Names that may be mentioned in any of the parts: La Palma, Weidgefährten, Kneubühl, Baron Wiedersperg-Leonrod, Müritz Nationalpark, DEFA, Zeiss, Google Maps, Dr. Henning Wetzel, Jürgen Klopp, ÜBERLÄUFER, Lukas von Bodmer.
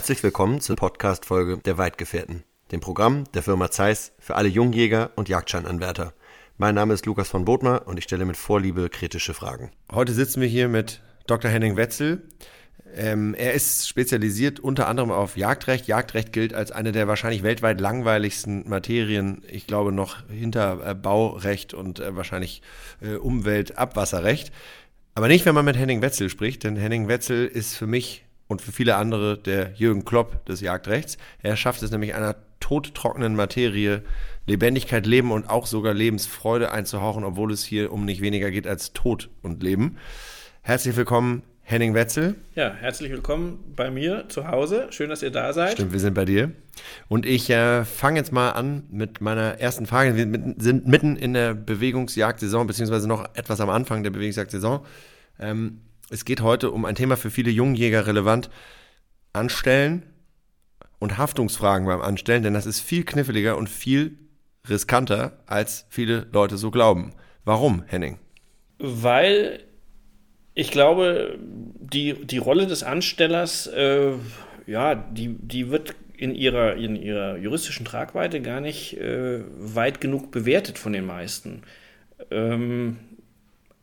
Herzlich willkommen zur Podcast-Folge der Weidgefährten, dem Programm der Firma Zeiss für alle Jungjäger und Jagdscheinanwärter. Mein Name ist Lukas von Bodmer und ich stelle mit Vorliebe kritische Fragen. Heute sitzen wir hier mit Dr. Henning Wetzel. Er ist spezialisiert unter anderem auf Jagdrecht. Jagdrecht gilt als eine der wahrscheinlich weltweit langweiligsten Materien, ich glaube noch hinter Baurecht und wahrscheinlich Umweltabwasserrecht. Aber nicht, wenn man mit Henning Wetzel spricht, denn Henning Wetzel ist für mich und für viele andere der Jürgen Klopp des Jagdrechts. Er schafft es nämlich einer todtrockenen Materie Lebendigkeit, Leben und auch sogar Lebensfreude einzuhauchen, obwohl es hier um nicht weniger geht als Tod und Leben. Herzlich willkommen, Henning Wetzel. Ja, herzlich willkommen bei mir zu Hause. Schön, dass ihr da seid. Stimmt, wir sind bei dir. Und ich fange jetzt mal an mit meiner ersten Frage. Wir sind mitten in der Bewegungsjagdsaison, beziehungsweise noch etwas am Anfang der Bewegungsjagdsaison. Es geht heute um ein Thema für viele Jungjäger relevant. Anstellen und Haftungsfragen beim Anstellen, denn das ist viel kniffliger und viel riskanter, als viele Leute so glauben. Warum, Henning? Weil ich glaube, die Rolle des Anstellers, die wird in ihrer juristischen Tragweite gar nicht weit genug bewertet von den meisten.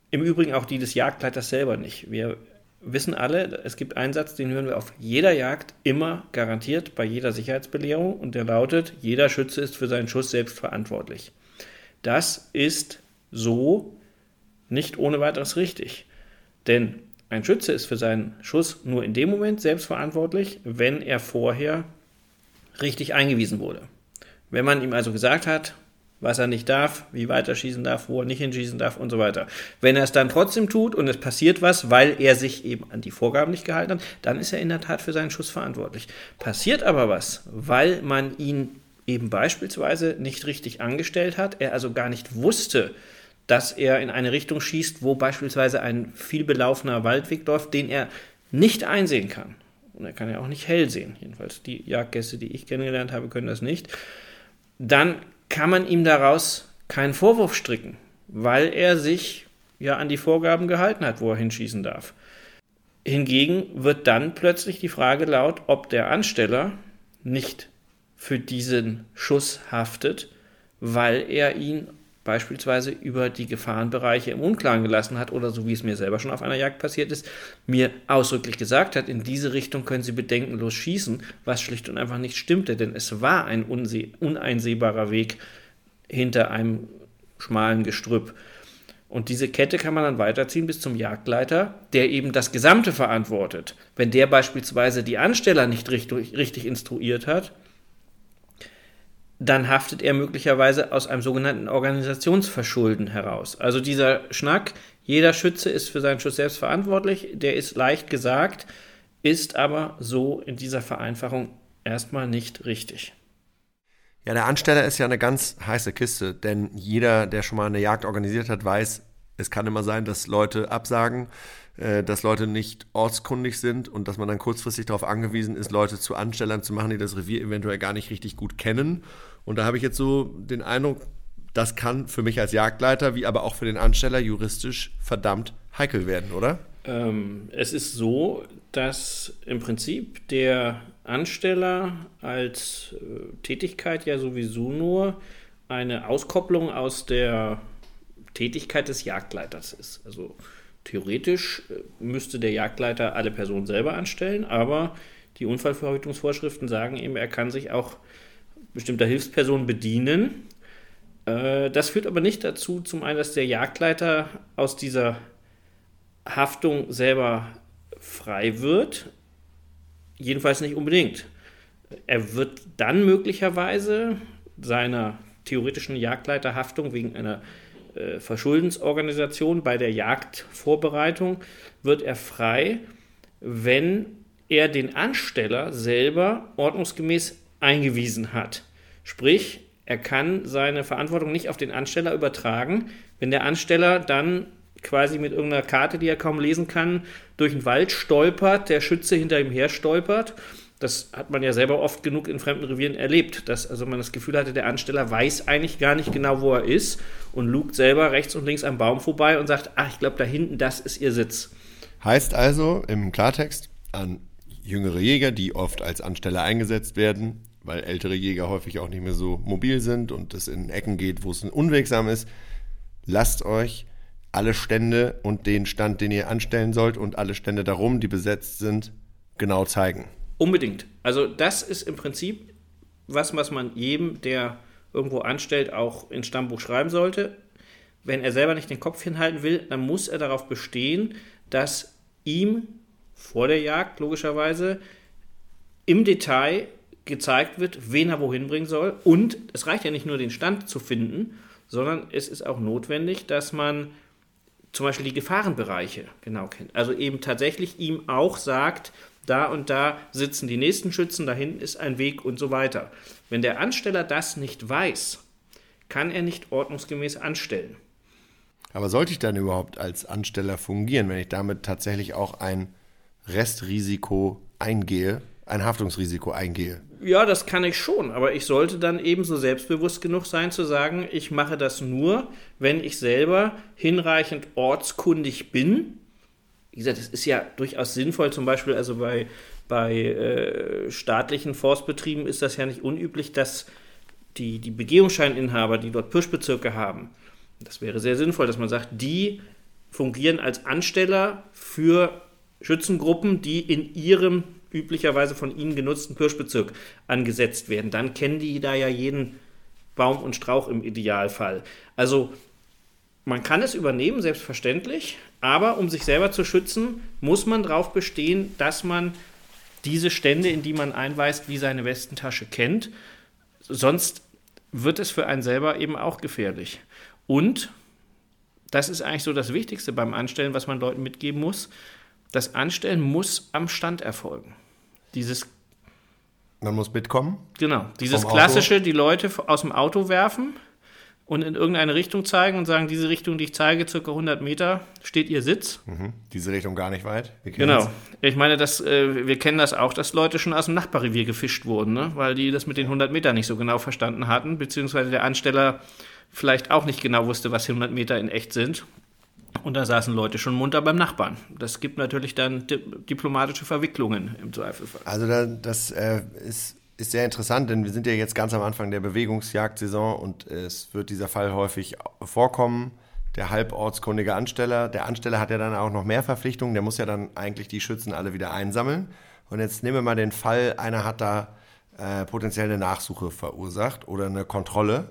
Im Übrigen auch die des Jagdleiters selber nicht. Wir wissen alle, es gibt einen Satz, den hören wir auf jeder Jagd immer garantiert bei jeder Sicherheitsbelehrung und der lautet, jeder Schütze ist für seinen Schuss selbst verantwortlich. Das ist so nicht ohne weiteres richtig. Denn ein Schütze ist für seinen Schuss nur in dem Moment selbstverantwortlich, wenn er vorher richtig eingewiesen wurde. Wenn man ihm also gesagt hat, was er nicht darf, wie weit er schießen darf, wo er nicht hinschießen darf und so weiter. Wenn er es dann trotzdem tut und es passiert was, weil er sich eben an die Vorgaben nicht gehalten hat, dann ist er in der Tat für seinen Schuss verantwortlich. Passiert aber was, weil man ihn eben beispielsweise nicht richtig angestellt hat, er also gar nicht wusste, dass er in eine Richtung schießt, wo beispielsweise ein viel belaufener Waldweg läuft, den er nicht einsehen kann. Und er kann ja auch nicht hell sehen. Jedenfalls die Jagdgäste, die ich kennengelernt habe, können das nicht. Dann kann man ihm daraus keinen Vorwurf stricken, weil er sich ja an die Vorgaben gehalten hat, wo er hinschießen darf. Hingegen wird dann plötzlich die Frage laut, ob der Ansteller nicht für diesen Schuss haftet, weil er ihn beispielsweise über die Gefahrenbereiche im Unklaren gelassen hat oder so wie es mir selber schon auf einer Jagd passiert ist, mir ausdrücklich gesagt hat, in diese Richtung können Sie bedenkenlos schießen, was schlicht und einfach nicht stimmte, denn es war ein uneinsehbarer Weg hinter einem schmalen Gestrüpp. Und diese Kette kann man dann weiterziehen bis zum Jagdleiter, der eben das Gesamte verantwortet. Wenn der beispielsweise die Ansteller nicht richtig instruiert hat, dann haftet er möglicherweise aus einem sogenannten Organisationsverschulden heraus. Also dieser Schnack, jeder Schütze ist für seinen Schuss selbst verantwortlich, der ist leicht gesagt, ist aber so in dieser Vereinfachung erstmal nicht richtig. Ja, der Ansteller ist ja eine ganz heiße Kiste, denn jeder, der schon mal eine Jagd organisiert hat, weiß, es kann immer sein, dass Leute absagen, dass Leute nicht ortskundig sind und dass man dann kurzfristig darauf angewiesen ist, Leute zu Anstellern zu machen, die das Revier eventuell gar nicht richtig gut kennen. Und da habe ich jetzt so den Eindruck, das kann für mich als Jagdleiter, wie aber auch für den Ansteller juristisch verdammt heikel werden, oder? Es ist so, dass im Prinzip der Ansteller als Tätigkeit ja sowieso nur eine Auskopplung aus der Tätigkeit des Jagdleiters ist. Also theoretisch müsste der Jagdleiter alle Personen selber anstellen, aber die Unfallverhütungsvorschriften sagen eben, er kann sich auch bestimmter Hilfspersonen bedienen. Das führt aber nicht dazu, zum einen, dass der Jagdleiter aus dieser Haftung selber frei wird, jedenfalls nicht unbedingt. Er wird dann möglicherweise seiner theoretischen Jagdleiterhaftung wegen einer Verschuldensorganisation bei der Jagdvorbereitung wird er frei, wenn er den Ansteller selber ordnungsgemäß eingewiesen hat. Sprich, er kann seine Verantwortung nicht auf den Ansteller übertragen, wenn der Ansteller dann quasi mit irgendeiner Karte, die er kaum lesen kann, durch den Wald stolpert, der Schütze hinter ihm her stolpert. Das hat man ja selber oft genug in fremden Revieren erlebt, dass also man das Gefühl hatte, der Ansteller weiß eigentlich gar nicht genau, wo er ist und lugt selber rechts und links am Baum vorbei und sagt, ach, ich glaube, da hinten, das ist ihr Sitz. Heißt also im Klartext an jüngere Jäger, die oft als Ansteller eingesetzt werden, weil ältere Jäger häufig auch nicht mehr so mobil sind und es in Ecken geht, wo es unwegsam ist. Lasst euch alle Stände und den Stand, den ihr anstellen sollt und alle Stände darum, die besetzt sind, genau zeigen. Unbedingt. Also das ist im Prinzip was man jedem, der irgendwo anstellt, auch ins Stammbuch schreiben sollte. Wenn er selber nicht den Kopf hinhalten will, dann muss er darauf bestehen, dass ihm vor der Jagd logischerweise im Detail gezeigt wird, wen er wohin bringen soll. Und es reicht ja nicht nur, den Stand zu finden, sondern es ist auch notwendig, dass man zum Beispiel die Gefahrenbereiche genau kennt. Also eben tatsächlich ihm auch sagt, da und da sitzen die nächsten Schützen, da hinten ist ein Weg und so weiter. Wenn der Ansteller das nicht weiß, kann er nicht ordnungsgemäß anstellen. Aber sollte ich dann überhaupt als Ansteller fungieren, wenn ich damit tatsächlich auch ein Restrisiko eingehe, ein Haftungsrisiko eingehe? Ja, das kann ich schon, aber ich sollte dann eben so selbstbewusst genug sein, zu sagen, ich mache das nur, wenn ich selber hinreichend ortskundig bin. Wie gesagt, es ist ja durchaus sinnvoll, zum Beispiel also bei staatlichen Forstbetrieben ist das ja nicht unüblich, dass die Begehungsscheininhaber, die dort Pirschbezirke haben, das wäre sehr sinnvoll, dass man sagt, die fungieren als Ansteller für Schützengruppen, die in ihrem üblicherweise von ihnen genutzten Pirschbezirk angesetzt werden. Dann kennen die da ja jeden Baum und Strauch im Idealfall. Also man kann es übernehmen, selbstverständlich, aber um sich selber zu schützen, muss man darauf bestehen, dass man diese Stände, in die man einweist, wie seine Westentasche kennt. Sonst wird es für einen selber eben auch gefährlich. Und das ist eigentlich so das Wichtigste beim Anstellen, was man Leuten mitgeben muss. Das Anstellen muss am Stand erfolgen. Man muss mitkommen? Genau, dieses klassische, die Leute aus dem Auto werfen und in irgendeine Richtung zeigen und sagen, diese Richtung, die ich zeige, ca. 100 Meter, steht ihr Sitz. Mhm. Diese Richtung gar nicht weit. Genau, ich meine, wir kennen das auch, dass Leute schon aus dem Nachbarrevier gefischt wurden, ne? Weil die das mit den 100 Metern nicht so genau verstanden hatten, beziehungsweise der Ansteller vielleicht auch nicht genau wusste, was 100 Meter in echt sind. Und da saßen Leute schon munter beim Nachbarn. Das gibt natürlich dann diplomatische Verwicklungen im Zweifelfall. Also das ist sehr interessant, denn wir sind ja jetzt ganz am Anfang der Bewegungsjagdsaison und es wird dieser Fall häufig vorkommen. Der halbortskundige Ansteller, der Ansteller hat ja dann auch noch mehr Verpflichtungen, der muss ja dann eigentlich die Schützen alle wieder einsammeln. Und jetzt nehmen wir mal den Fall, einer hat da potenziell eine Nachsuche verursacht oder eine Kontrolle.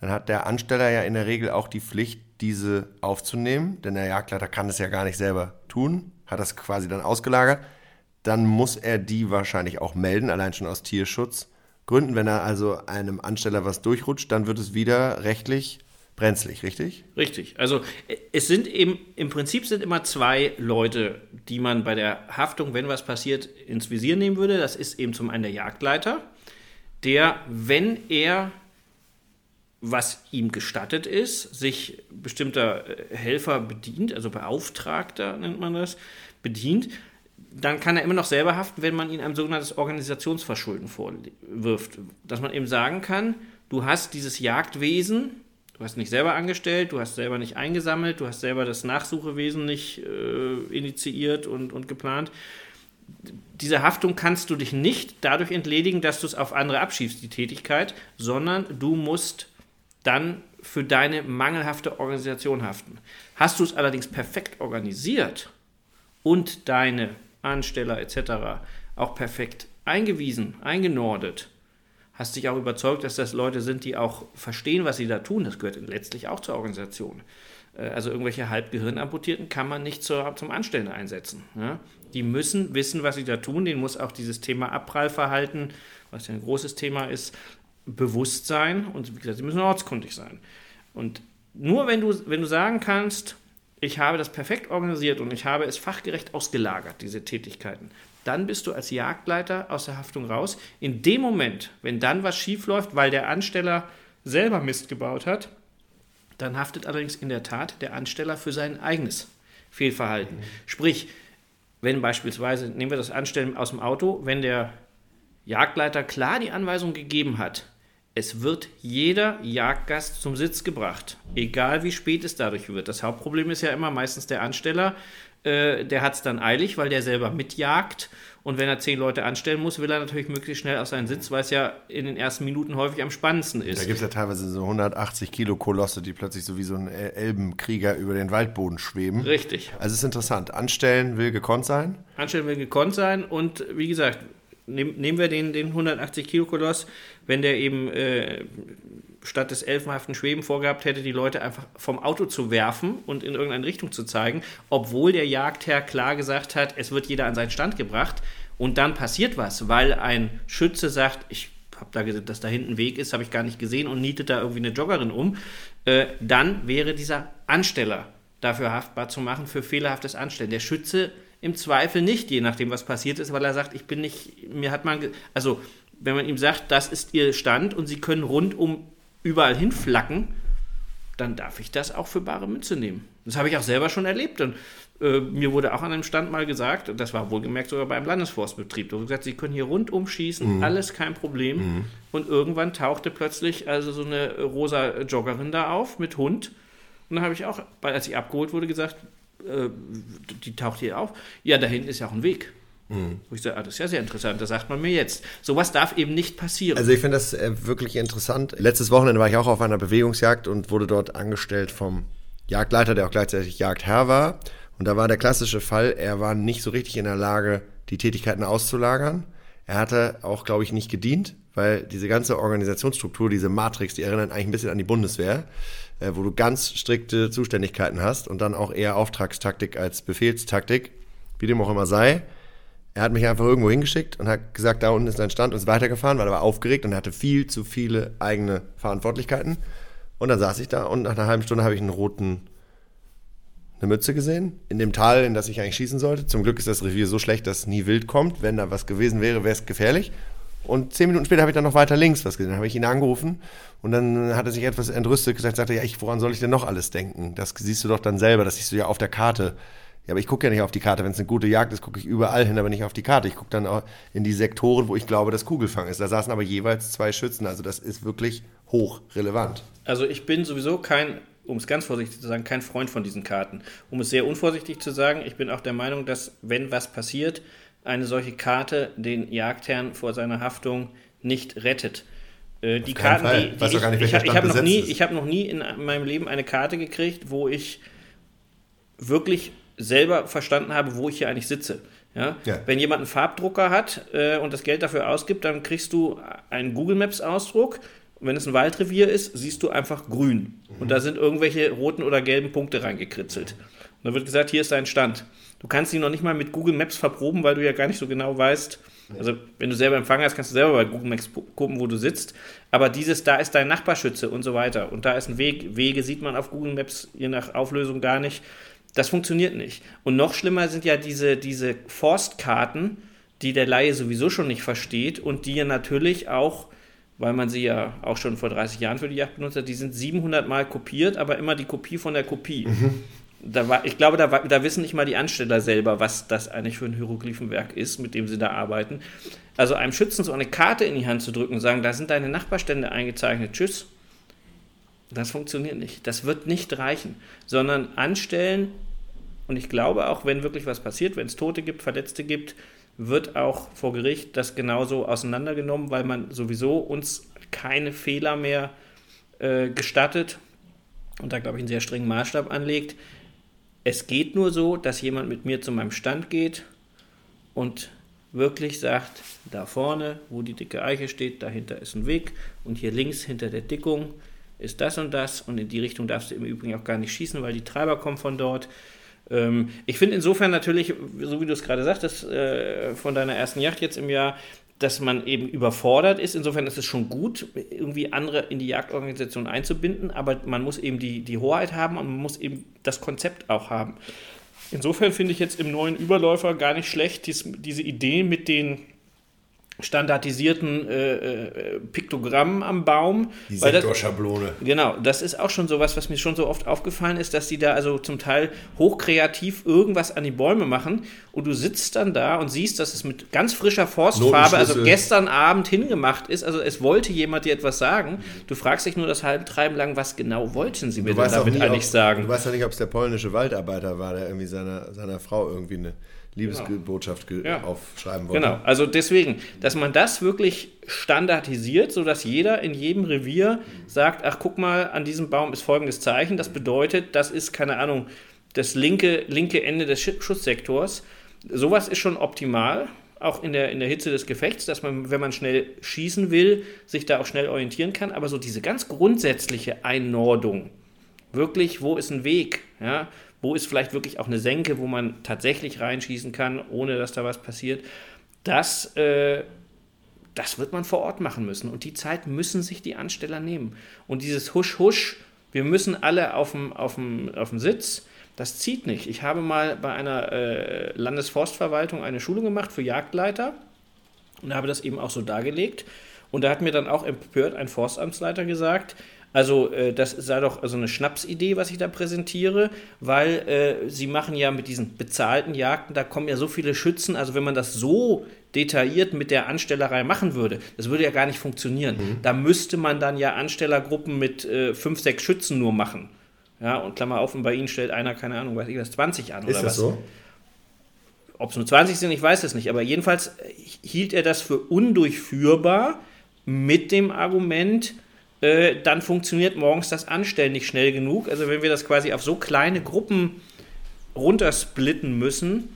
Dann hat der Ansteller ja in der Regel auch die Pflicht, diese aufzunehmen, denn der Jagdleiter kann es ja gar nicht selber tun, hat das quasi dann ausgelagert. Dann muss er die wahrscheinlich auch melden, allein schon aus Tierschutzgründen. Wenn er also einem Ansteller was durchrutscht, dann wird es wieder rechtlich brenzlig, richtig? Richtig. Also es sind eben, im Prinzip sind immer zwei Leute, die man bei der Haftung, wenn was passiert, ins Visier nehmen würde. Das ist eben zum einen der Jagdleiter, der, wenn er was ihm gestattet ist, sich bestimmter Helfer bedient, also Beauftragter nennt man das, bedient, dann kann er immer noch selber haften, wenn man ihm ein sogenanntes Organisationsverschulden vorwirft. Dass man eben sagen kann, du hast dieses Jagdwesen, du hast nicht selber angestellt, du hast selber nicht eingesammelt, du hast selber das Nachsuchewesen nicht initiiert und geplant. Diese Haftung kannst du dich nicht dadurch entledigen, dass du es auf andere abschiebst, die Tätigkeit, sondern du musst dann für deine mangelhafte Organisation haften. Hast du es allerdings perfekt organisiert und deine Ansteller etc. auch perfekt eingewiesen, eingenordet, hast dich auch überzeugt, dass das Leute sind, die auch verstehen, was sie da tun, das gehört letztlich auch zur Organisation. Also irgendwelche Halbgehirnamputierten kann man nicht zum Anstellen einsetzen. Ja? Die müssen wissen, was sie da tun, denen muss auch dieses Thema Abprallverhalten, was ja ein großes Thema ist, bewusst sein und wie gesagt, sie müssen ortskundig sein. Und nur wenn du sagen kannst, ich habe das perfekt organisiert und ich habe es fachgerecht ausgelagert, diese Tätigkeiten, dann bist du als Jagdleiter aus der Haftung raus. In dem Moment, wenn dann was schief läuft, weil der Ansteller selber Mist gebaut hat, dann haftet allerdings in der Tat der Ansteller für sein eigenes Fehlverhalten. Sprich, wenn beispielsweise, nehmen wir das Anstellen aus dem Auto, wenn der Jagdleiter klar die Anweisung gegeben hat, Es wird jeder Jagdgast zum Sitz gebracht, egal wie spät es dadurch wird. Das Hauptproblem ist ja immer meistens der Ansteller, der hat es dann eilig, weil der selber mitjagt. Und wenn er 10 Leute anstellen muss, will er natürlich möglichst schnell auf seinen Sitz, weil es ja in den ersten Minuten häufig am spannendsten ist. Da gibt es ja teilweise so 180 Kilo Kolosse, die plötzlich so wie so ein Elbenkrieger über den Waldboden schweben. Richtig. Also es ist interessant. Anstellen will gekonnt sein. Anstellen will gekonnt sein und wie gesagt, nehmen wir den 180 Kilo Koloss, wenn der eben statt des elfenhaften Schweben vorgehabt hätte, die Leute einfach vom Auto zu werfen und in irgendeine Richtung zu zeigen, obwohl der Jagdherr klar gesagt hat, es wird jeder an seinen Stand gebracht und dann passiert was, weil ein Schütze sagt, ich habe da gesehen, dass da hinten ein Weg ist, habe ich gar nicht gesehen und nietet da irgendwie eine Joggerin um, dann wäre dieser Ansteller dafür haftbar zu machen, für fehlerhaftes Anstellen. Der Schütze im Zweifel nicht, je nachdem, was passiert ist, weil er sagt, ich bin nicht, mir hat man, also wenn man ihm sagt, das ist ihr Stand und sie können rundum überall hinflacken, dann darf ich das auch für bare Münze nehmen. Das habe ich auch selber schon erlebt und mir wurde auch an einem Stand mal gesagt, und das war wohlgemerkt sogar beim Landesforstbetrieb, da wurde gesagt, sie können hier rundum schießen, alles kein Problem und irgendwann tauchte plötzlich also so eine rosa Joggerin da auf mit Hund und dann habe ich auch, als ich abgeholt wurde, gesagt, die taucht hier auf. Ja, da hinten ist ja auch ein Weg. Wo ich sage, das ist ja sehr interessant, das sagt man mir jetzt. Sowas darf eben nicht passieren. Also ich finde das wirklich interessant. Letztes Wochenende war ich auch auf einer Bewegungsjagd und wurde dort angestellt vom Jagdleiter, der auch gleichzeitig Jagdherr war. Und da war der klassische Fall, er war nicht so richtig in der Lage, die Tätigkeiten auszulagern. Er hatte auch, glaube ich, nicht gedient, weil diese ganze Organisationsstruktur, diese Matrix, die erinnert eigentlich ein bisschen an die Bundeswehr, wo du ganz strikte Zuständigkeiten hast und dann auch eher Auftragstaktik als Befehlstaktik, wie dem auch immer sei. Er hat mich einfach irgendwo hingeschickt und hat gesagt, da unten ist dein Stand und ist weitergefahren, weil er war aufgeregt und er hatte viel zu viele eigene Verantwortlichkeiten. Und dann saß ich da und nach einer halben Stunde habe ich eine Mütze gesehen, in dem Tal, in das ich eigentlich schießen sollte. Zum Glück ist das Revier so schlecht, dass nie wild kommt. Wenn da was gewesen wäre, wäre es gefährlich. Und 10 Minuten später habe ich dann noch weiter links was gesehen. Dann habe ich ihn angerufen und dann hat er sich etwas entrüstet gesagt, sagte, ja, woran soll ich denn noch alles denken? Das siehst du doch dann selber, das siehst du ja auf der Karte. Ja, aber ich gucke ja nicht auf die Karte. Wenn es eine gute Jagd ist, gucke ich überall hin, aber nicht auf die Karte. Ich gucke dann auch in die Sektoren, wo ich glaube, dass Kugelfang ist. Da saßen aber jeweils 2 Schützen. Also das ist wirklich hochrelevant. Also ich bin sowieso kein, um es ganz vorsichtig zu sagen, kein Freund von diesen Karten. Um es sehr unvorsichtig zu sagen, ich bin auch der Meinung, dass, wenn was passiert, eine solche Karte den Jagdherrn vor seiner Haftung nicht rettet. Die Karten, ich habe noch nie in meinem Leben eine Karte gekriegt, wo ich wirklich selber verstanden habe, wo ich hier eigentlich sitze. Ja? Ja. Wenn jemand einen Farbdrucker hat und das Geld dafür ausgibt, dann kriegst du einen Google Maps Ausdruck. Wenn es ein Waldrevier ist, siehst du einfach grün. Und da sind irgendwelche roten oder gelben Punkte reingekritzelt. Und da wird gesagt, hier ist dein Stand. Du kannst ihn noch nicht mal mit Google Maps verproben, weil du ja gar nicht so genau weißt. Also wenn du selber Empfang hast, kannst du selber bei Google Maps gucken, wo du sitzt. Aber dieses, da ist dein Nachbarschütze und so weiter. Und da ist ein Weg. Wege sieht man auf Google Maps je nach Auflösung gar nicht. Das funktioniert nicht. Und noch schlimmer sind ja diese Forstkarten, die der Laie sowieso schon nicht versteht und die ja natürlich auch, weil man sie ja auch schon vor 30 Jahren für die Jagd benutzt hat, die sind 700 Mal kopiert, aber immer die Kopie von der Kopie. Ich glaube, da wissen nicht mal die Ansteller selber, was das eigentlich für ein Hieroglyphenwerk ist, mit dem sie da arbeiten. Also einem Schützen so eine Karte in die Hand zu drücken und sagen, da sind deine Nachbarstände eingezeichnet, tschüss. Das funktioniert nicht. Das wird nicht reichen, sondern anstellen, und ich glaube auch, wenn wirklich was passiert, wenn es Tote gibt, Verletzte gibt, wird auch vor Gericht das genauso auseinandergenommen, weil man sowieso uns keine Fehler mehr gestattet und da, glaube ich, einen sehr strengen Maßstab anlegt. Es geht nur so, dass jemand mit mir zu meinem Stand geht und wirklich sagt, da vorne, wo die dicke Eiche steht, dahinter ist ein Weg und hier links hinter der Dickung ist das und in die Richtung darfst du im Übrigen auch gar nicht schießen, weil die Treiber kommen von dort. Ich finde insofern natürlich, so wie du es gerade sagtest, von deiner ersten Jagd jetzt im Jahr, dass man eben überfordert ist. Insofern ist es schon gut, irgendwie andere in die Jagdorganisation einzubinden, aber man muss eben die Hoheit haben und man muss eben das Konzept auch haben. Insofern finde ich jetzt im neuen Überläufer gar nicht schlecht, diese Idee mit den standardisierten Piktogrammen am Baum. Die Sektorschablone. Genau, das ist auch schon sowas, was mir schon so oft aufgefallen ist, dass die da also zum Teil hochkreativ irgendwas an die Bäume machen und du sitzt dann da und siehst, dass es mit ganz frischer Forstfarbe, also gestern Abend hingemacht ist, also es wollte jemand dir etwas sagen. Du fragst dich nur das halbe Treiben lang, was genau wollten sie mir denn damit eigentlich sagen? Du weißt ja nicht, ob es der polnische Waldarbeiter war, der irgendwie seiner Frau irgendwie eine Liebesbotschaft aufschreiben wollen. Genau, also deswegen, dass man das wirklich standardisiert, sodass jeder in jedem Revier sagt, ach guck mal, an diesem Baum ist folgendes Zeichen, das bedeutet, das ist, keine Ahnung, das linke Ende des Schusssektors. Sowas ist schon optimal, auch in der Hitze des Gefechts, dass man, wenn man schnell schießen will, sich da auch schnell orientieren kann, aber so diese ganz grundsätzliche Einordnung, wirklich, wo ist ein Weg, ja, wo ist vielleicht wirklich auch eine Senke, wo man tatsächlich reinschießen kann, ohne dass da was passiert. Das wird man vor Ort machen müssen. Und die Zeit müssen sich die Ansteller nehmen. Und dieses Husch-Husch, wir müssen alle auf dem Sitz, das zieht nicht. Ich habe mal bei einer Landesforstverwaltung eine Schulung gemacht für Jagdleiter und habe das eben auch so dargelegt. Und da hat mir dann auch empört ein Forstamtsleiter gesagt, also das sei doch so eine Schnapsidee, was ich da präsentiere, weil sie machen ja mit diesen bezahlten Jagden, da kommen ja so viele Schützen, also wenn man das so detailliert mit der Anstellerei machen würde, das würde ja gar nicht funktionieren. Mhm. Da müsste man dann ja Anstellergruppen mit 5, 6 Schützen nur machen. Ja, und Klammer auf, und bei ihnen stellt einer, keine Ahnung, weiß ich was, 20 an oder was. Ist das so? Ob es nur 20 sind, ich weiß es nicht, aber jedenfalls hielt er das für undurchführbar mit dem Argument, dann funktioniert morgens das Anstellen nicht schnell genug. Also wenn wir das quasi auf so kleine Gruppen runtersplitten müssen,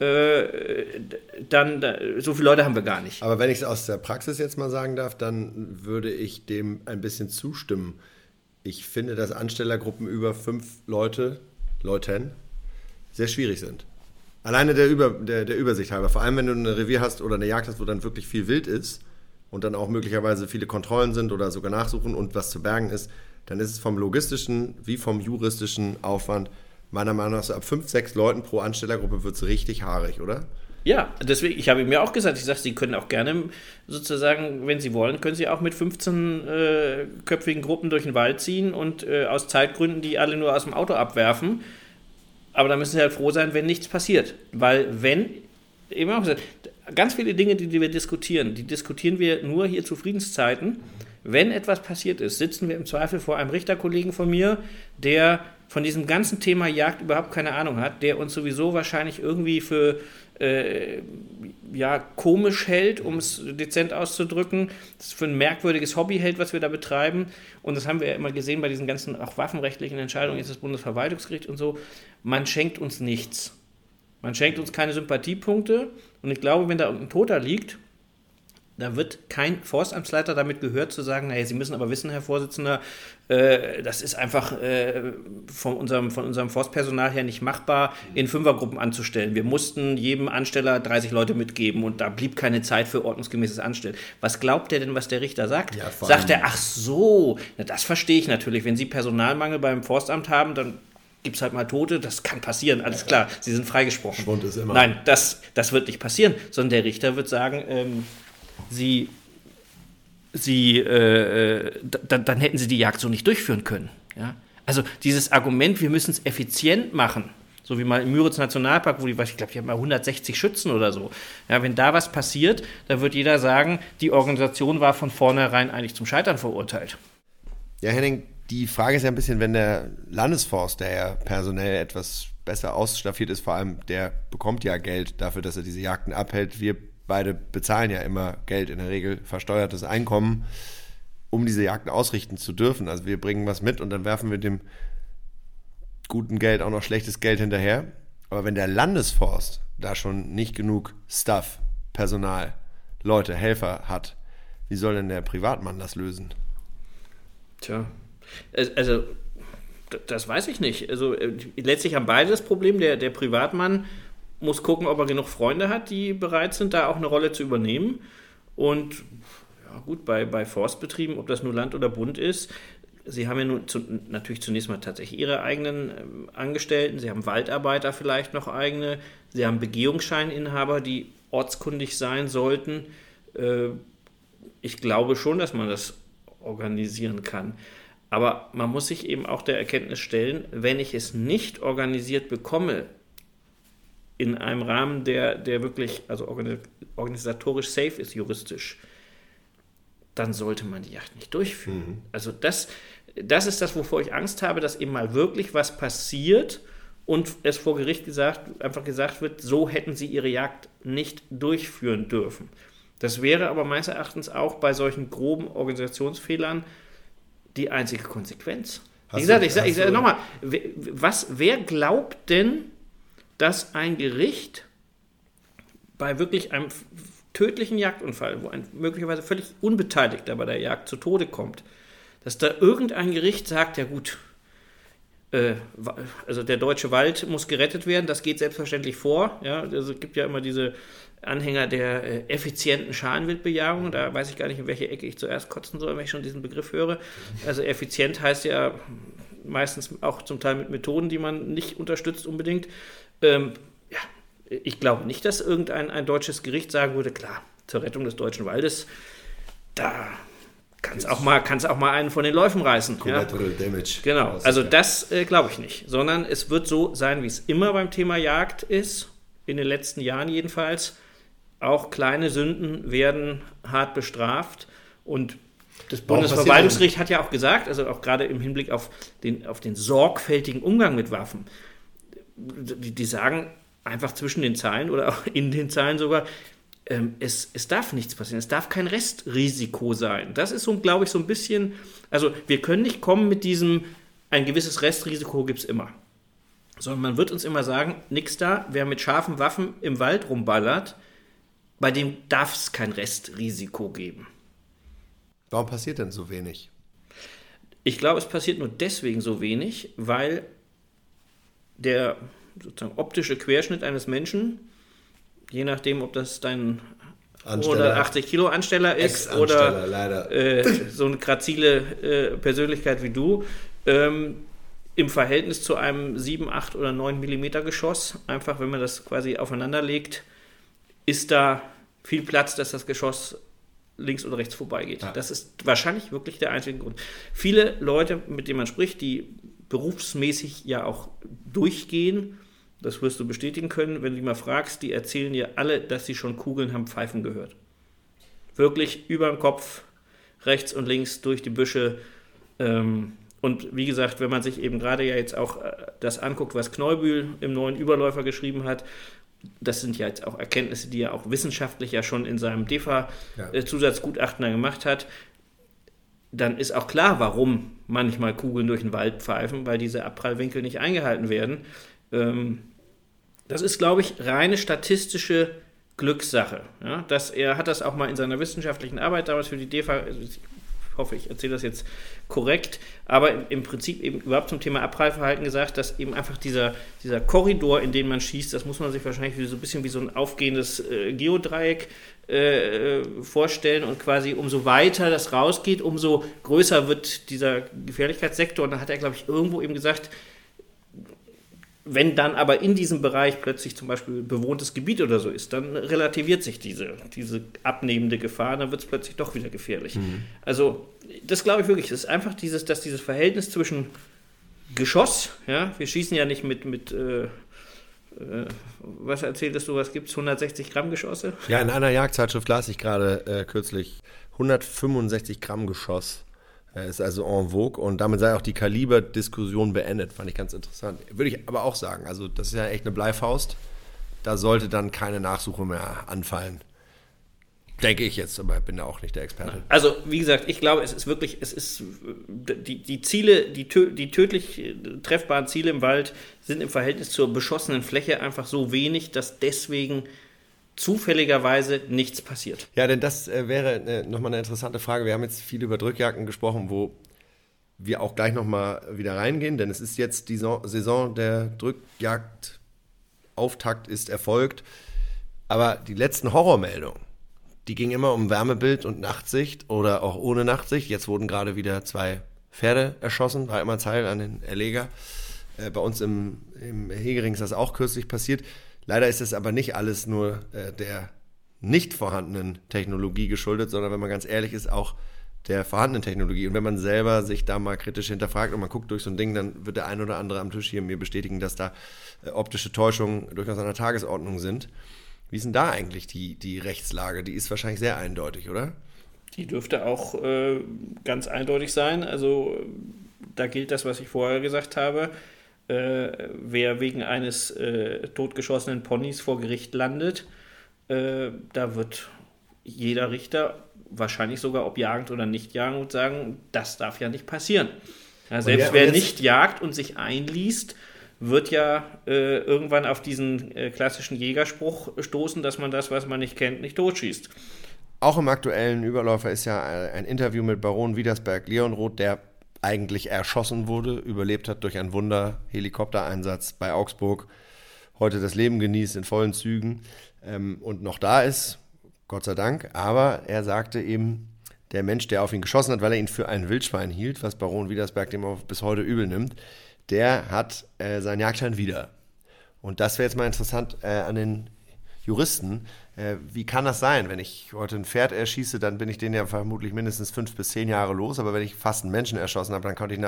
dann so viele Leute haben wir gar nicht. Aber wenn ich es aus der Praxis jetzt mal sagen darf, dann würde ich dem ein bisschen zustimmen. Ich finde, dass Anstellergruppen über 5 Leuten sehr schwierig sind. Alleine der Übersicht halber. Vor allem, wenn du ein Revier hast oder eine Jagd hast, wo dann wirklich viel wild ist, und dann auch möglicherweise viele Kontrollen sind oder sogar Nachsuchen und was zu bergen ist, dann ist es vom logistischen wie vom juristischen Aufwand meiner Meinung nach so ab 5, 6 Leuten pro Anstellergruppe wird es richtig haarig, oder? Ja, deswegen, ich habe mir auch gesagt, ich sage, Sie können auch gerne sozusagen, wenn Sie wollen, können Sie auch mit 15-köpfigen Gruppen durch den Wald ziehen und aus Zeitgründen die alle nur aus dem Auto abwerfen. Aber da müssen Sie halt froh sein, wenn nichts passiert. Weil wenn, eben auch gesagt, ganz viele Dinge, die wir diskutieren, die diskutieren wir nur hier zu Friedenszeiten. Wenn etwas passiert ist, sitzen wir im Zweifel vor einem Richterkollegen von mir, der von diesem ganzen Thema Jagd überhaupt keine Ahnung hat, der uns sowieso wahrscheinlich irgendwie für komisch hält, um es dezent auszudrücken, das für ein merkwürdiges Hobby hält, was wir da betreiben. Und das haben wir ja immer gesehen bei diesen ganzen auch waffenrechtlichen Entscheidungen, jetzt das Bundesverwaltungsgericht und so. Man schenkt uns nichts. Man schenkt uns keine Sympathiepunkte und ich glaube, wenn da irgendein Toter liegt, da wird kein Forstamtsleiter damit gehört zu sagen, naja, Sie müssen aber wissen, Herr Vorsitzender, das ist einfach von unserem Forstpersonal her nicht machbar, in 5er-Gruppen anzustellen. Wir mussten jedem Ansteller 30 Leute mitgeben und da blieb keine Zeit für ordnungsgemäßes Anstellen. Was glaubt der denn, was der Richter sagt? Ja, sagt er, ach so, na, das verstehe ich natürlich. Wenn Sie Personalmangel beim Forstamt haben, dann gibt es halt mal Tote, das kann passieren, alles klar, Sie sind freigesprochen. Schwund ist immer. Nein, das wird nicht passieren, sondern der Richter wird sagen, dann hätten Sie die Jagd so nicht durchführen können. Ja? Also dieses Argument, wir müssen es effizient machen, so wie mal im Müritz Nationalpark, wo ich glaube, die haben mal 160 Schützen oder so. Ja, wenn da was passiert, dann wird jeder sagen, die Organisation war von vornherein eigentlich zum Scheitern verurteilt. Ja, Henning, die Frage ist ja ein bisschen, wenn der Landesforst, der ja personell etwas besser ausstaffiert ist, vor allem der bekommt ja Geld dafür, dass er diese Jagden abhält. Wir beide bezahlen ja immer Geld, in der Regel versteuertes Einkommen, um diese Jagden ausrichten zu dürfen. Also wir bringen was mit und dann werfen wir dem guten Geld auch noch schlechtes Geld hinterher. Aber wenn der Landesforst da schon nicht genug Staff, Personal, Leute, Helfer hat, wie soll denn der Privatmann das lösen? Tja, also, das weiß ich nicht. Also, letztlich haben beide das Problem. Der Privatmann muss gucken, ob er genug Freunde hat, die bereit sind, da auch eine Rolle zu übernehmen. Und ja, gut, bei Forstbetrieben, ob das nur Land oder Bund ist, Sie haben ja nun natürlich zunächst mal tatsächlich Ihre eigenen Angestellten. Sie haben Waldarbeiter vielleicht noch eigene. Sie haben Begehungsscheininhaber, die ortskundig sein sollten. Ich glaube schon, dass man das organisieren kann. Aber man muss sich eben auch der Erkenntnis stellen, wenn ich es nicht organisiert bekomme, in einem Rahmen, der wirklich also organisatorisch safe ist, juristisch, dann sollte man die Jagd nicht durchführen. Mhm. Also das ist das, wovor ich Angst habe, dass eben mal wirklich was passiert und es vor Gericht einfach gesagt wird, so hätten sie ihre Jagd nicht durchführen dürfen. Das wäre aber meines Erachtens auch bei solchen groben Organisationsfehlern die einzige Konsequenz. Ich sage nochmal, wer glaubt denn, dass ein Gericht bei wirklich einem tödlichen Jagdunfall, wo ein möglicherweise völlig Unbeteiligter bei der Jagd zu Tode kommt, dass da irgendein Gericht sagt, ja gut, also der deutsche Wald muss gerettet werden, das geht selbstverständlich vor. Ja, also es gibt ja immer diese Anhänger der effizienten Schalenwildbejahung, da weiß ich gar nicht, in welche Ecke ich zuerst kotzen soll, wenn ich schon diesen Begriff höre. Also effizient heißt ja meistens auch zum Teil mit Methoden, die man nicht unterstützt unbedingt. Ich glaube nicht, dass irgendein deutsches Gericht sagen würde, klar, zur Rettung des deutschen Waldes, da kann es auch mal einen von den Läufen reißen. Collateral Damage. Genau, also das glaube ich nicht, sondern es wird so sein, wie es immer beim Thema Jagd ist, in den letzten Jahren jedenfalls, auch kleine Sünden werden hart bestraft und das Bundesverwaltungsgericht hat ja auch gesagt, also auch gerade im Hinblick auf den sorgfältigen Umgang mit Waffen, die sagen einfach zwischen den Zeilen oder auch in den Zeilen sogar, es darf nichts passieren, es darf kein Restrisiko sein. Das ist so, glaube ich, so ein bisschen, also wir können nicht kommen mit diesem, ein gewisses Restrisiko gibt es immer. Sondern man wird uns immer sagen, nix da, wer mit scharfen Waffen im Wald rumballert, bei dem darf es kein Restrisiko geben. Warum passiert denn so wenig? Ich glaube, es passiert nur deswegen so wenig, weil der sozusagen optische Querschnitt eines Menschen, je nachdem, ob das dein 80 Kilo Ansteller ist oder so eine grazile Persönlichkeit wie du, im Verhältnis zu einem 7, 8 oder 9 Millimeter Geschoss, einfach wenn man das quasi aufeinander legt, ist da viel Platz, dass das Geschoss links oder rechts vorbeigeht. Ja. Das ist wahrscheinlich wirklich der einzige Grund. Viele Leute, mit denen man spricht, die berufsmäßig ja auch durchgehen, das wirst du bestätigen können, wenn du die mal fragst, die erzählen ja alle, dass sie schon Kugeln haben pfeifen gehört. Wirklich über den Kopf, rechts und links, durch die Büsche. Und wie gesagt, wenn man sich eben gerade ja jetzt auch das anguckt, was Kneubühl im neuen ÜBERLÄUFER geschrieben hat, das sind ja jetzt auch Erkenntnisse, die er auch wissenschaftlich ja schon in seinem DEFA-Zusatzgutachten gemacht hat, dann ist auch klar, warum manchmal Kugeln durch den Wald pfeifen, weil diese Abprallwinkel nicht eingehalten werden. Das ist, glaube ich, reine statistische Glückssache. Ja? Er hat das auch mal in seiner wissenschaftlichen Arbeit damals für die DEFA, ich hoffe, ich erzähle das jetzt korrekt, aber im Prinzip eben überhaupt zum Thema Abprallverhalten gesagt, dass eben einfach dieser Korridor, in den man schießt, das muss man sich wahrscheinlich so ein bisschen wie so ein aufgehendes Geodreieck vorstellen und quasi umso weiter das rausgeht, umso größer wird dieser Gefährlichkeitssektor. Und da hat er, glaube ich, irgendwo eben gesagt, wenn dann aber in diesem Bereich plötzlich zum Beispiel bewohntes Gebiet oder so ist, dann relativiert sich diese abnehmende Gefahr, dann wird es plötzlich doch wieder gefährlich. Mhm. Also das glaube ich wirklich, das ist einfach dieses Verhältnis zwischen Geschoss, ja, wir schießen ja nicht mit was erzähltest du, was gibt es, 160 Gramm Geschosse? Ja, in einer Jagdzeitschrift las ich gerade kürzlich, 165 Gramm Geschoss. Ist also en vogue und damit sei auch die Kaliberdiskussion beendet. Fand ich ganz interessant. Würde ich aber auch sagen, also das ist ja echt eine Bleifaust. Da sollte dann keine Nachsuche mehr anfallen. Denke ich jetzt, aber bin da auch nicht der Experte. Also wie gesagt, ich glaube, es ist wirklich, die tödlich treffbaren Ziele im Wald sind im Verhältnis zur beschossenen Fläche einfach so wenig, dass deswegen zufälligerweise nichts passiert. Ja, denn das wäre nochmal eine interessante Frage. Wir haben jetzt viel über Drückjagden gesprochen, wo wir auch gleich nochmal wieder reingehen, denn es ist jetzt die Saison der Drückjagd, Auftakt ist erfolgt, aber die letzten Horrormeldungen, die gingen immer um Wärmebild und Nachtsicht oder auch ohne Nachtsicht. Jetzt wurden gerade wieder 2 Pferde erschossen, war immer ein Teil an den Erleger. Bei uns im Hegering ist das auch kürzlich passiert. Leider ist das aber nicht alles nur der nicht vorhandenen Technologie geschuldet, sondern, wenn man ganz ehrlich ist, auch der vorhandenen Technologie. Und wenn man selber sich da mal kritisch hinterfragt und man guckt durch so ein Ding, dann wird der ein oder andere am Tisch hier mir bestätigen, dass da optische Täuschungen durchaus an der Tagesordnung sind. Wie ist denn da eigentlich die Rechtslage? Die ist wahrscheinlich sehr eindeutig, oder? Die dürfte auch ganz eindeutig sein. Also da gilt das, was ich vorher gesagt habe. Wer wegen eines totgeschossenen Ponys vor Gericht landet, da wird jeder Richter wahrscheinlich sogar, ob jagend oder nicht jagend, sagen, das darf ja nicht passieren. Ja, selbst wer nicht jagt und sich einliest, wird ja irgendwann auf diesen klassischen Jägerspruch stoßen, dass man das, was man nicht kennt, nicht totschießt. Auch im aktuellen Überläufer ist ja ein Interview mit Baron Wiedersperg-Leonrod, der eigentlich erschossen wurde, überlebt hat durch ein Wunder, Helikoptereinsatz bei Augsburg, heute das Leben genießt in vollen Zügen und noch da ist, Gott sei Dank. Aber er sagte eben, der Mensch, der auf ihn geschossen hat, weil er ihn für ein Wildschwein hielt, was Baron Wiedersberg dem auch bis heute übel nimmt, der hat seinen Jagdschein wieder. Und das wäre jetzt mal interessant an den Juristen. Wie kann das sein? Wenn ich heute ein Pferd erschieße, dann bin ich den ja vermutlich mindestens 5 bis 10 Jahre los. Aber wenn ich fast einen Menschen erschossen habe, dann konnte ich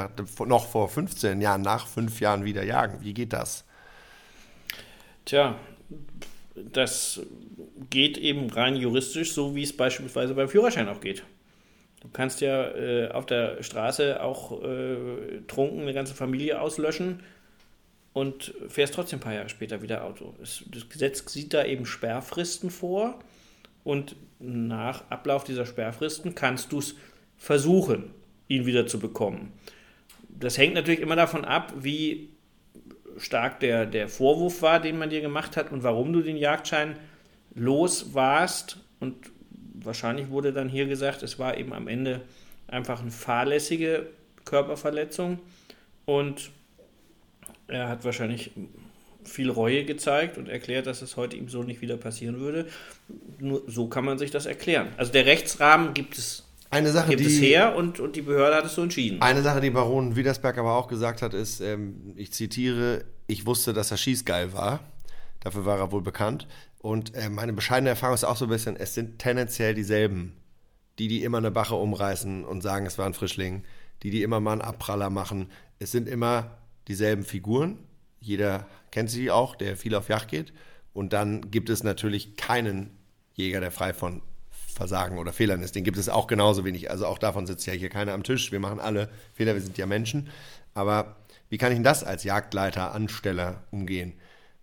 noch vor 15 Jahren, nach 5 Jahren wieder jagen. Wie geht das? Tja, das geht eben rein juristisch, so wie es beispielsweise beim Führerschein auch geht. Du kannst ja auf der Straße auch trunken eine ganze Familie auslöschen und fährst trotzdem ein paar Jahre später wieder Auto. Das Gesetz sieht da eben Sperrfristen vor und nach Ablauf dieser Sperrfristen kannst du es versuchen, ihn wieder zu bekommen. Das hängt natürlich immer davon ab, wie stark der Vorwurf war, den man dir gemacht hat und warum du den Jagdschein los warst. Und wahrscheinlich wurde dann hier gesagt, es war eben am Ende einfach eine fahrlässige Körperverletzung und er hat wahrscheinlich viel Reue gezeigt und erklärt, dass es heute ihm so nicht wieder passieren würde. Nur so kann man sich das erklären. Also der Rechtsrahmen gibt es. Eine Sache, und die Behörde hat es so entschieden. Eine Sache, die Baron Wiedersberg aber auch gesagt hat, ist, ich zitiere, ich wusste, dass er schießgeil war. Dafür war er wohl bekannt. Und meine bescheidene Erfahrung ist auch so ein bisschen, es sind tendenziell dieselben, die immer eine Bache umreißen und sagen, es war ein Frischling, die immer mal einen Abpraller machen. Es sind immer dieselben Figuren. Jeder kennt sie auch, der viel auf Jagd geht. Und dann gibt es natürlich keinen Jäger, der frei von Versagen oder Fehlern ist. Den gibt es auch genauso wenig. Also auch davon sitzt ja hier keiner am Tisch. Wir machen alle Fehler, wir sind ja Menschen. Aber wie kann ich denn das als Jagdleiter, Ansteller umgehen?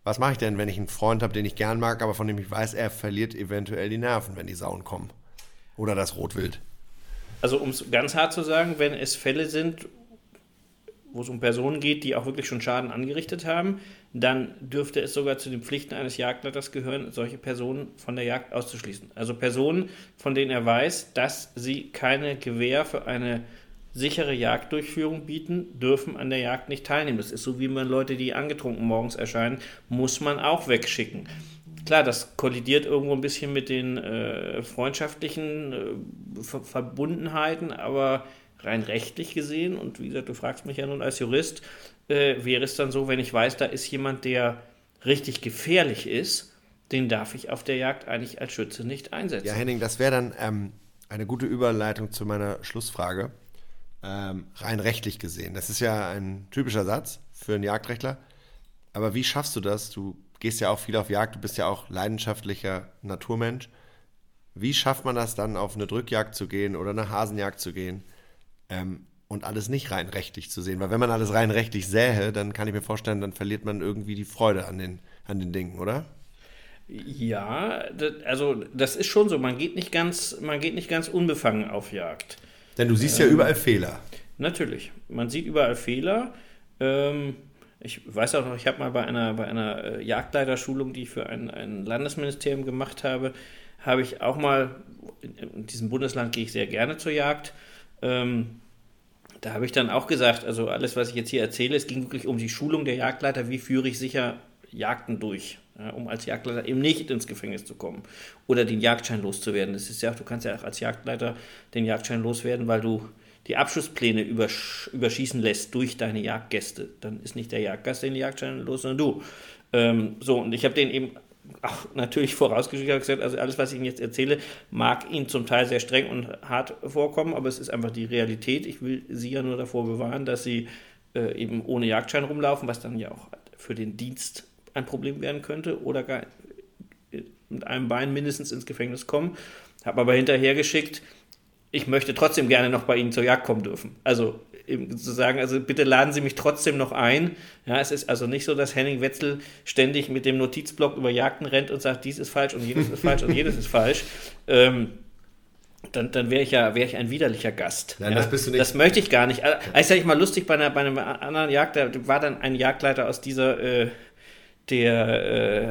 Was mache ich denn, wenn ich einen Freund habe, den ich gern mag, aber von dem ich weiß, er verliert eventuell die Nerven, wenn die Sauen kommen? Oder das Rotwild? Also um es ganz hart zu sagen, wenn es Fälle sind, wo es um Personen geht, die auch wirklich schon Schaden angerichtet haben, dann dürfte es sogar zu den Pflichten eines Jagdleiters gehören, solche Personen von der Jagd auszuschließen. Also Personen, von denen er weiß, dass sie keine Gewähr für eine sichere Jagddurchführung bieten, dürfen an der Jagd nicht teilnehmen. Das ist so, wie man Leute, die angetrunken morgens erscheinen, muss man auch wegschicken. Klar, das kollidiert irgendwo ein bisschen mit den freundschaftlichen Verbundenheiten, aber rein rechtlich gesehen, und wie gesagt, du fragst mich ja nun als Jurist, wäre es dann so, wenn ich weiß, da ist jemand, der richtig gefährlich ist, den darf ich auf der Jagd eigentlich als Schütze nicht einsetzen. Ja, Henning, das wäre dann eine gute Überleitung zu meiner Schlussfrage. Rein rechtlich gesehen, das ist ja ein typischer Satz für einen Jagdrechtler, aber wie schaffst du das? Du gehst ja auch viel auf Jagd, du bist ja auch leidenschaftlicher Naturmensch. Wie schafft man das dann, auf eine Drückjagd zu gehen oder eine Hasenjagd zu gehen? Und alles nicht rein rechtlich zu sehen. Weil wenn man alles rein rechtlich sähe, dann kann ich mir vorstellen, dann verliert man irgendwie die Freude an den Dingen, oder? Ja, also das ist schon so. Man geht nicht ganz unbefangen auf Jagd. Denn du siehst ja überall Fehler. Natürlich, man sieht überall Fehler. Ich weiß auch noch, ich habe mal bei einer Jagdleiterschulung, die ich für ein Landesministerium gemacht habe, habe ich auch mal, in diesem Bundesland gehe ich sehr gerne zur Jagd, da habe ich dann auch gesagt, also alles, was ich jetzt hier erzähle, es ging wirklich um die Schulung der Jagdleiter, wie führe ich sicher Jagden durch, ja, um als Jagdleiter eben nicht ins Gefängnis zu kommen oder den Jagdschein loszuwerden. Das ist ja, du kannst ja auch als Jagdleiter den Jagdschein loswerden, weil du die Abschusspläne überschießen lässt durch deine Jagdgäste. Dann ist nicht der Jagdgast den Jagdschein los, sondern du. So, und ich habe denen eben auch natürlich vorausgeschickt habe, gesagt, also alles, was ich Ihnen jetzt erzähle, mag Ihnen zum Teil sehr streng und hart vorkommen, aber es ist einfach die Realität. Ich will Sie ja nur davor bewahren, dass Sie eben ohne Jagdschein rumlaufen, was dann ja auch für den Dienst ein Problem werden könnte oder gar mit einem Bein mindestens ins Gefängnis kommen. Habe aber hinterher geschickt, ich möchte trotzdem gerne noch bei Ihnen zur Jagd kommen dürfen. Also eben zu sagen, also bitte laden Sie mich trotzdem noch ein. Ja, es ist also nicht so, dass Henning Wetzel ständig mit dem Notizblock über Jagden rennt und sagt, dies ist falsch und jenes ist falsch und jenes ist falsch. Dann wäre ich ein widerlicher Gast. Nein, ja? Das bist du nicht. Das möchte ich gar nicht. Also, ich sage mal lustig, bei einer anderen Jagd, da war dann ein Jagdleiter aus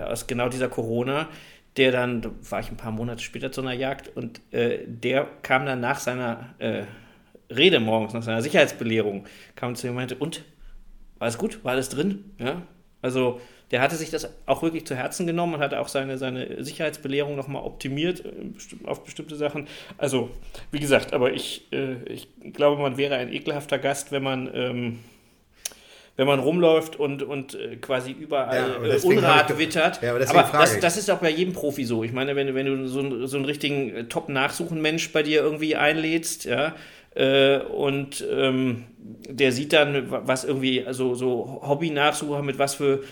aus genau dieser Corona, der dann, da war ich ein paar Monate später zu einer Jagd und der kam dann nach seiner Rede morgens, nach seiner Sicherheitsbelehrung, kam zu mir und meinte, und, war es gut? War alles drin? Ja, also der hatte sich das auch wirklich zu Herzen genommen und hatte auch seine Sicherheitsbelehrung nochmal optimiert auf bestimmte Sachen. Also, wie gesagt, aber ich glaube, man wäre ein ekelhafter Gast, wenn man rumläuft und quasi überall Unrat wittert. Ja, aber das ist auch bei jedem Profi so. Ich meine, wenn du so einen richtigen Top-Nachsuchen-Mensch bei dir irgendwie einlädst, ja, und der sieht dann, was irgendwie so Hobby-Nachsucher mit was für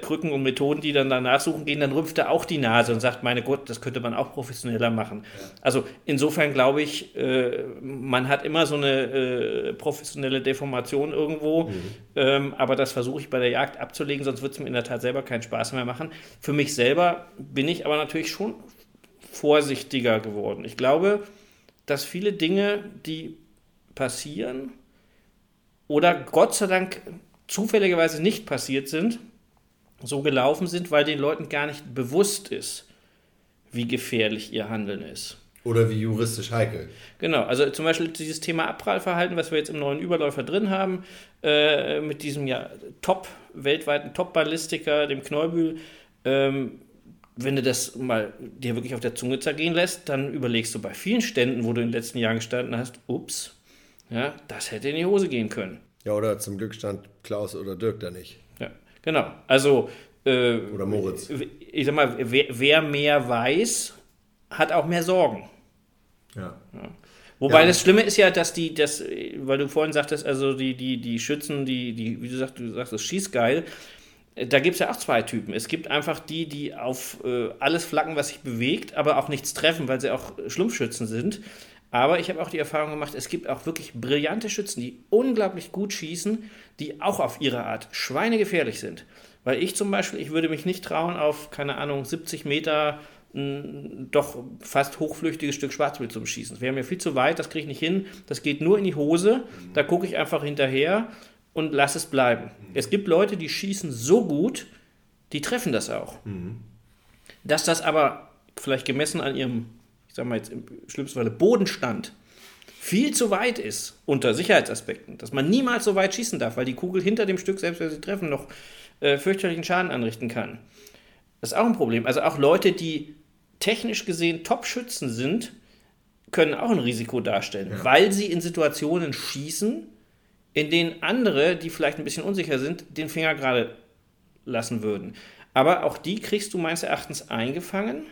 Krücken und Methoden, die dann da nachsuchen gehen, dann rümpft er auch die Nase und sagt, meine Gott, das könnte man auch professioneller machen. Ja. Also insofern glaube ich, man hat immer so eine professionelle Deformation irgendwo, aber das versuche ich bei der Jagd abzulegen, sonst wird es mir in der Tat selber keinen Spaß mehr machen. Für mich selber bin ich aber natürlich schon vorsichtiger geworden. Ich glaube, dass viele Dinge, die passieren oder Gott sei Dank zufälligerweise nicht passiert sind, so gelaufen sind, weil den Leuten gar nicht bewusst ist, wie gefährlich ihr Handeln ist. Oder wie juristisch heikel. Genau, also zum Beispiel dieses Thema Abprallverhalten, was wir jetzt im neuen Überläufer drin haben, mit diesem ja weltweiten Top-Ballistiker, dem Kneubühl, wenn du das mal dir wirklich auf der Zunge zergehen lässt, dann überlegst du bei vielen Ständen, wo du in den letzten Jahren gestanden hast, ups, ja, das hätte in die Hose gehen können. Ja, oder zum Glück stand Klaus oder Dirk da nicht. Ja, genau. Also, oder Moritz. Ich sag mal, wer mehr weiß, hat auch mehr Sorgen. Ja. Ja. Wobei das Schlimme ist ja, dass weil du vorhin sagtest, also die Schützen, die wie du sagst, das schießt geil. Da gibt es ja auch zwei Typen. Es gibt einfach die auf alles flacken, was sich bewegt, aber auch nichts treffen, weil sie auch Schlumpfschützen sind. Aber ich habe auch die Erfahrung gemacht, es gibt auch wirklich brillante Schützen, die unglaublich gut schießen, die auch auf ihre Art schweinegefährlich sind. Weil ich zum Beispiel, ich würde mich nicht trauen, auf, keine Ahnung, 70 Meter ein doch fast hochflüchtiges Stück Schwarzwild zum Schießen. Das wäre mir viel zu weit, das kriege ich nicht hin. Das geht nur in die Hose, da gucke ich einfach hinterher und lass es bleiben. Es gibt Leute, die schießen so gut, die treffen das auch. Mhm. Dass das aber vielleicht gemessen an ihrem, ich sag mal jetzt im schlimmsten Falle, Bodenstand viel zu weit ist unter Sicherheitsaspekten, dass man niemals so weit schießen darf, weil die Kugel hinter dem Stück, selbst wenn sie treffen, noch fürchterlichen Schaden anrichten kann. Das ist auch ein Problem. Also auch Leute, die technisch gesehen Top-Schützen sind, können auch ein Risiko darstellen, weil sie in Situationen schießen, in denen andere, die vielleicht ein bisschen unsicher sind, den Finger gerade lassen würden. Aber auch die kriegst du meines Erachtens eingefangen,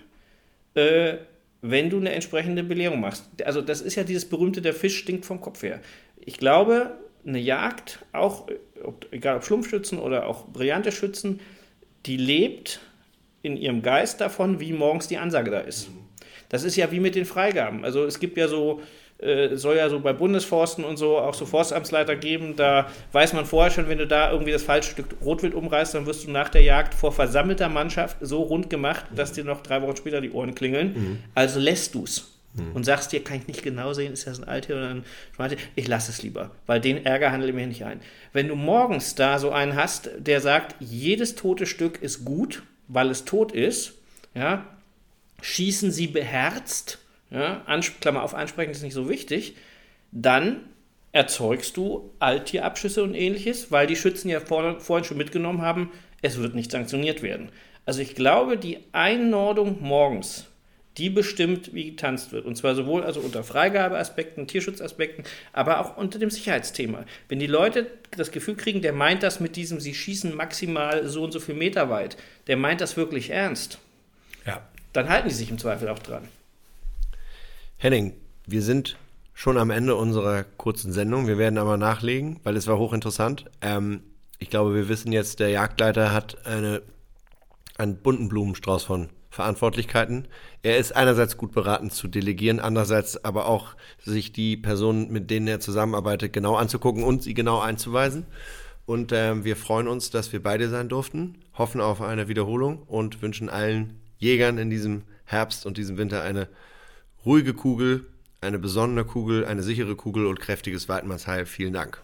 wenn du eine entsprechende Belehrung machst. Also das ist ja dieses berühmte, der Fisch stinkt vom Kopf her. Ich glaube, eine Jagd, auch egal ob Schlumpfschützen oder auch brillante Schützen, die lebt in ihrem Geist davon, wie morgens die Ansage da ist. Das ist ja wie mit den Freigaben. Also es gibt ja so... soll ja so bei Bundesforsten und so auch so Forstamtsleiter geben, da weiß man vorher schon, wenn du da irgendwie das falsche Stück Rotwild umreißt, dann wirst du nach der Jagd vor versammelter Mannschaft so rund gemacht, dass dir noch 3 Wochen später die Ohren klingeln. Also lässt du es und sagst dir, kann ich nicht genau sehen, ist das ein Alttier oder ein Schmaltier? Ich lasse es lieber, weil den Ärger handle ich mir nicht ein. Wenn du morgens da so einen hast, der sagt, jedes tote Stück ist gut, weil es tot ist, ja, schießen sie beherzt, ja, Klammer auf, ansprechen ist nicht so wichtig, dann erzeugst du Alttierabschüsse und ähnliches, weil die Schützen ja vorhin schon mitgenommen haben, es wird nicht sanktioniert werden. Also ich glaube, die Einordnung morgens, die bestimmt, wie getanzt wird. Und zwar sowohl also unter Freigabeaspekten, Tierschutzaspekten, aber auch unter dem Sicherheitsthema. Wenn die Leute das Gefühl kriegen, der meint das mit diesem, sie schießen maximal so und so viel Meter weit, der meint das wirklich ernst, Ja. Dann halten die sich im Zweifel auch dran. Henning, wir sind schon am Ende unserer kurzen Sendung. Wir werden aber nachlegen, weil es war hochinteressant. Ich glaube, wir wissen jetzt, der Jagdleiter hat einen bunten Blumenstrauß von Verantwortlichkeiten. Er ist einerseits gut beraten zu delegieren, andererseits aber auch sich die Personen, mit denen er zusammenarbeitet, genau anzugucken und sie genau einzuweisen. Und wir freuen uns, dass wir beide sein durften, hoffen auf eine Wiederholung und wünschen allen Jägern in diesem Herbst und diesem Winter eine ruhige Kugel, eine besonnene Kugel, eine sichere Kugel und kräftiges Weidmannsheil. Vielen Dank.